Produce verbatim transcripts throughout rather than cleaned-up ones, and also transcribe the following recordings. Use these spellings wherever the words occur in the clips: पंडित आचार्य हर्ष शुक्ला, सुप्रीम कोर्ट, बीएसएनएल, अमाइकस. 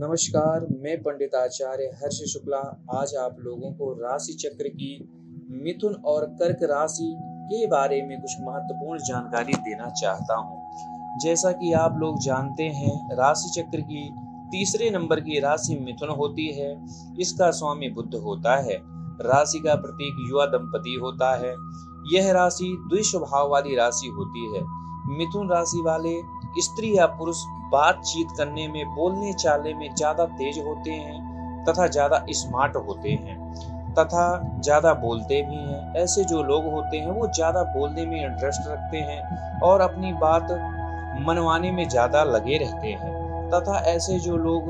नमस्कार, मैं पंडित आचार्य हर्ष शुक्ला आज आप लोगों को राशि चक्र की मिथुन और कर्क राशि के बारे में कुछ महत्वपूर्ण जानकारी देना चाहता हूं। जैसा कि आप लोग जानते हैं, राशि चक्र की तीसरे नंबर की राशि मिथुन होती है। इसका स्वामी बुध होता है। राशि का प्रतीक युवा दंपति होता है। यह राशि द्विस्वभाव वाली राशि होती है। मिथुन राशि वाले स्त्री या पुरुष बातचीत करने में, बोलने चालने में ज्यादा तेज होते हैं तथा ज्यादा स्मार्ट होते हैं तथा ज्यादा बोलते भी हैं। ऐसे जो लोग होते हैं वो ज्यादा बोलने में इंटरेस्ट रखते हैं और अपनी बात मनवाने में ज्यादा लगे रहते हैं तथा ऐसे जो लोग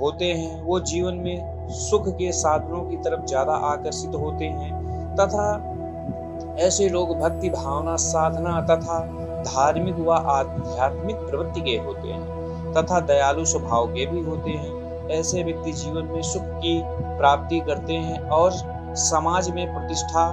होते हैं वो जीवन में सुख के साधनों की तरफ ज्यादा आकर्षित होते हैं तथा ऐसे लोग भक्ति भावना, साधना तथा धार्मिक व आध्यात्मिक प्रवृत्ति के होते हैं तथा दयालु स्वभाव के भी होते हैं। ऐसे व्यक्ति जीवन में सुख की प्राप्ति करते हैं और समाज में प्रतिष्ठा,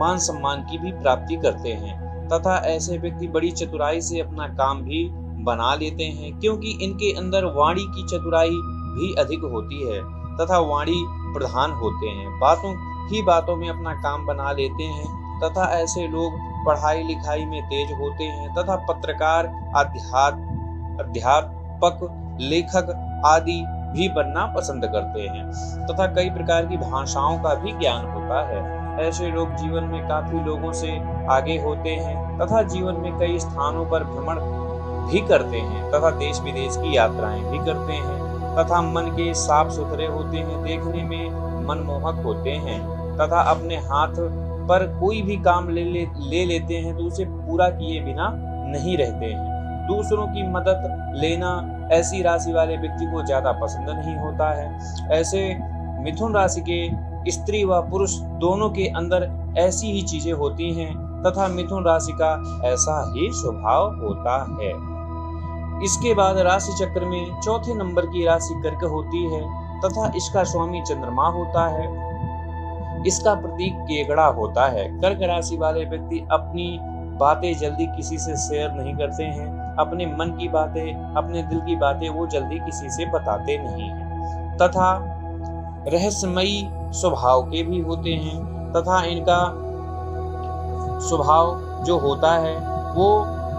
मान सम्मान की भी प्राप्ति करते हैं तथा ऐसे व्यक्ति बड़ी चतुराई से अपना काम भी बना लेते हैं, क्योंकि इनके अंदर वाणी की चतुराई भी अधिक होती है तथा वाणी प्रधान होते हैं। बातों ही बातों में अपना काम बना लेते हैं तथा ऐसे लोग पढ़ाई लिखाई में तेज होते हैं तथा पत्रकार, अध्यात्म अध्यापक, लेखक आदि भी बनना पसंद करते हैं तथा कई प्रकार की भाषाओं का भी ज्ञान होता है। ऐसे लोग जीवन में काफी लोगों से आगे होते हैं तथा जीवन में कई स्थानों पर भ्रमण भी करते हैं तथा देश विदेश की यात्राएं भी करते हैं तथा मन के साफ सुथरे होते हैं, देखने में मनमोहक होते हैं तथा अपने हाथ पर कोई भी काम ले, ले, ले लेते हैं तो उसे पूरा किए बिना नहीं रहते हैं। दूसरों की मदद लेना ऐसी राशि वाले व्यक्ति को ज्यादा पसंद नहीं होता है। ऐसे मिथुन राशि के स्त्री व पुरुष दोनों के अंदर ऐसी ही चीजें होती हैं तथा मिथुन राशि का ऐसा ही स्वभाव होता है। इसके बाद राशि चक्र में चौथे नंबर की राशि कर्क होती है तथा इसका स्वामी चंद्रमा होता है। इसका प्रतीक केकड़ा होता है। कर्क राशि वाले व्यक्ति अपनी बातें जल्दी किसी से शेयर नहीं करते हैं। अपने मन की बातें, अपने दिल की बातें वो जल्दी किसी से बताते नहीं हैं तथा रहस्यमयी स्वभाव के भी होते हैं तथा इनका स्वभाव जो होता है वो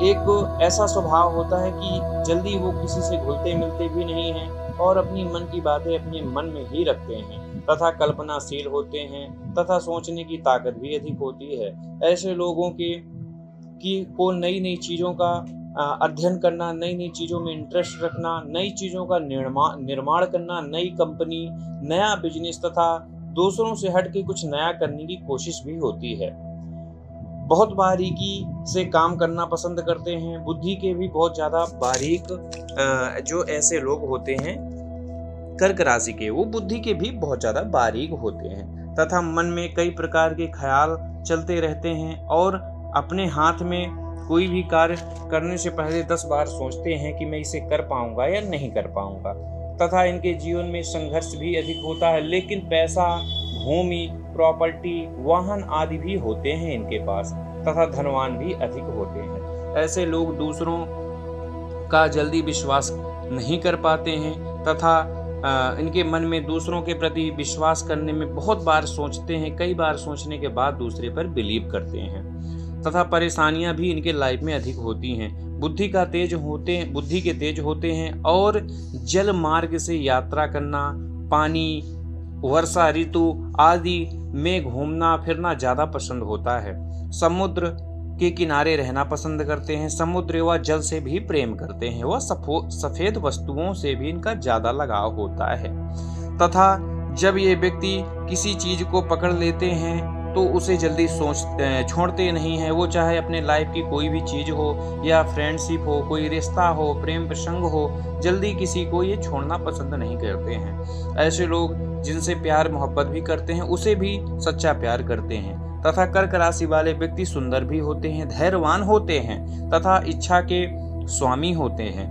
एक ऐसा स्वभाव होता है कि जल्दी वो किसी से घुलते मिलते भी नहीं हैं और अपनी मन की बातें अपने मन में ही रखते हैं तथा कल्पनाशील होते हैं तथा सोचने की ताकत भी अधिक होती है। ऐसे लोगों के की को नई नई चीज़ों का अध्ययन करना, नई नई चीज़ों में इंटरेस्ट रखना, नई चीज़ों का निर्माण निर्माण करना, नई कंपनी, नया बिजनेस तथा दूसरों से हट के कुछ नया करने की कोशिश भी होती है। बहुत बारीकी से काम करना पसंद करते हैं। बुद्धि के भी बहुत ज़्यादा बारीक जो ऐसे लोग होते हैं कर्क राशि के, वो बुद्धि के भी बहुत ज़्यादा बारीक होते हैं तथा मन में कई प्रकार के ख्याल चलते रहते हैं और अपने हाथ में कोई भी कार्य करने से पहले दस बार सोचते हैं कि मैं इसे कर पाऊंगा या नहीं कर पाऊंगा तथा इनके जीवन में संघर्ष भी अधिक होता है। लेकिन पैसा, भूमि, प्रॉपर्टी, वाहन आदि भी होते हैं इनके पास तथा धनवान भी अधिक होते हैं। ऐसे लोग दूसरों का जल्दी विश्वास नहीं कर पाते हैं तथा आ, इनके मन में दूसरों के प्रति विश्वास करने में बहुत बार सोचते हैं। कई बार सोचने के बाद दूसरे पर बिलीव करते हैं तथा परेशानियां भी इनके लाइफ में अधिक होती हैं। बुद्धि का तेज होते हैं बुद्धि के तेज होते हैं और जल मार्ग से यात्रा करना, पानी, वर्षा ऋतु आदि में घूमना फिरना ज़्यादा पसंद होता है। समुद्र के किनारे रहना पसंद करते हैं। समुद्र व जल से भी प्रेम करते हैं। वह सफेद वस्तुओं से भी इनका ज्यादा लगाव होता है तथा जब ये व्यक्ति किसी चीज को पकड़ लेते हैं तो उसे जल्दी सोच छोड़ते नहीं हैं। वो चाहे अपने लाइफ की कोई भी चीज हो या फ्रेंडशिप हो, कोई रिश्ता हो, प्रेम प्रसंग हो, जल्दी किसी को ये छोड़ना पसंद नहीं करते हैं। ऐसे लोग जिनसे प्यार मोहब्बत भी करते हैं उसे भी सच्चा प्यार करते हैं तथा कर्क राशि वाले व्यक्ति सुंदर भी होते हैं, धैर्यवान होते हैं तथा इच्छा के स्वामी होते हैं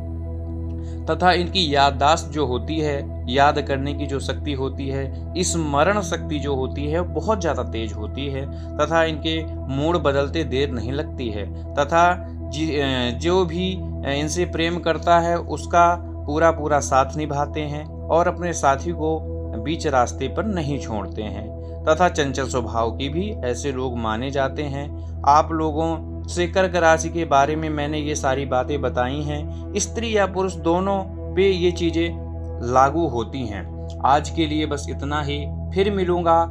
तथा इनकी याददाश्त जो होती है, याद करने की जो शक्ति होती है, स्मरण शक्ति जो होती है बहुत ज़्यादा तेज होती है तथा इनके मूड बदलते देर नहीं लगती है तथा जो भी इनसे प्रेम करता है उसका पूरा पूरा साथ निभाते हैं और अपने साथी को बीच रास्ते पर नहीं छोड़ते हैं तथा चंचल स्वभाव के भी ऐसे लोग माने जाते हैं। आप लोगों से कर्क राशि के बारे में मैंने ये सारी बातें बताई हैं, स्त्री या पुरुष दोनों पे ये चीज़ें लागू होती हैं। आज के लिए बस इतना ही, फिर मिलूँगा।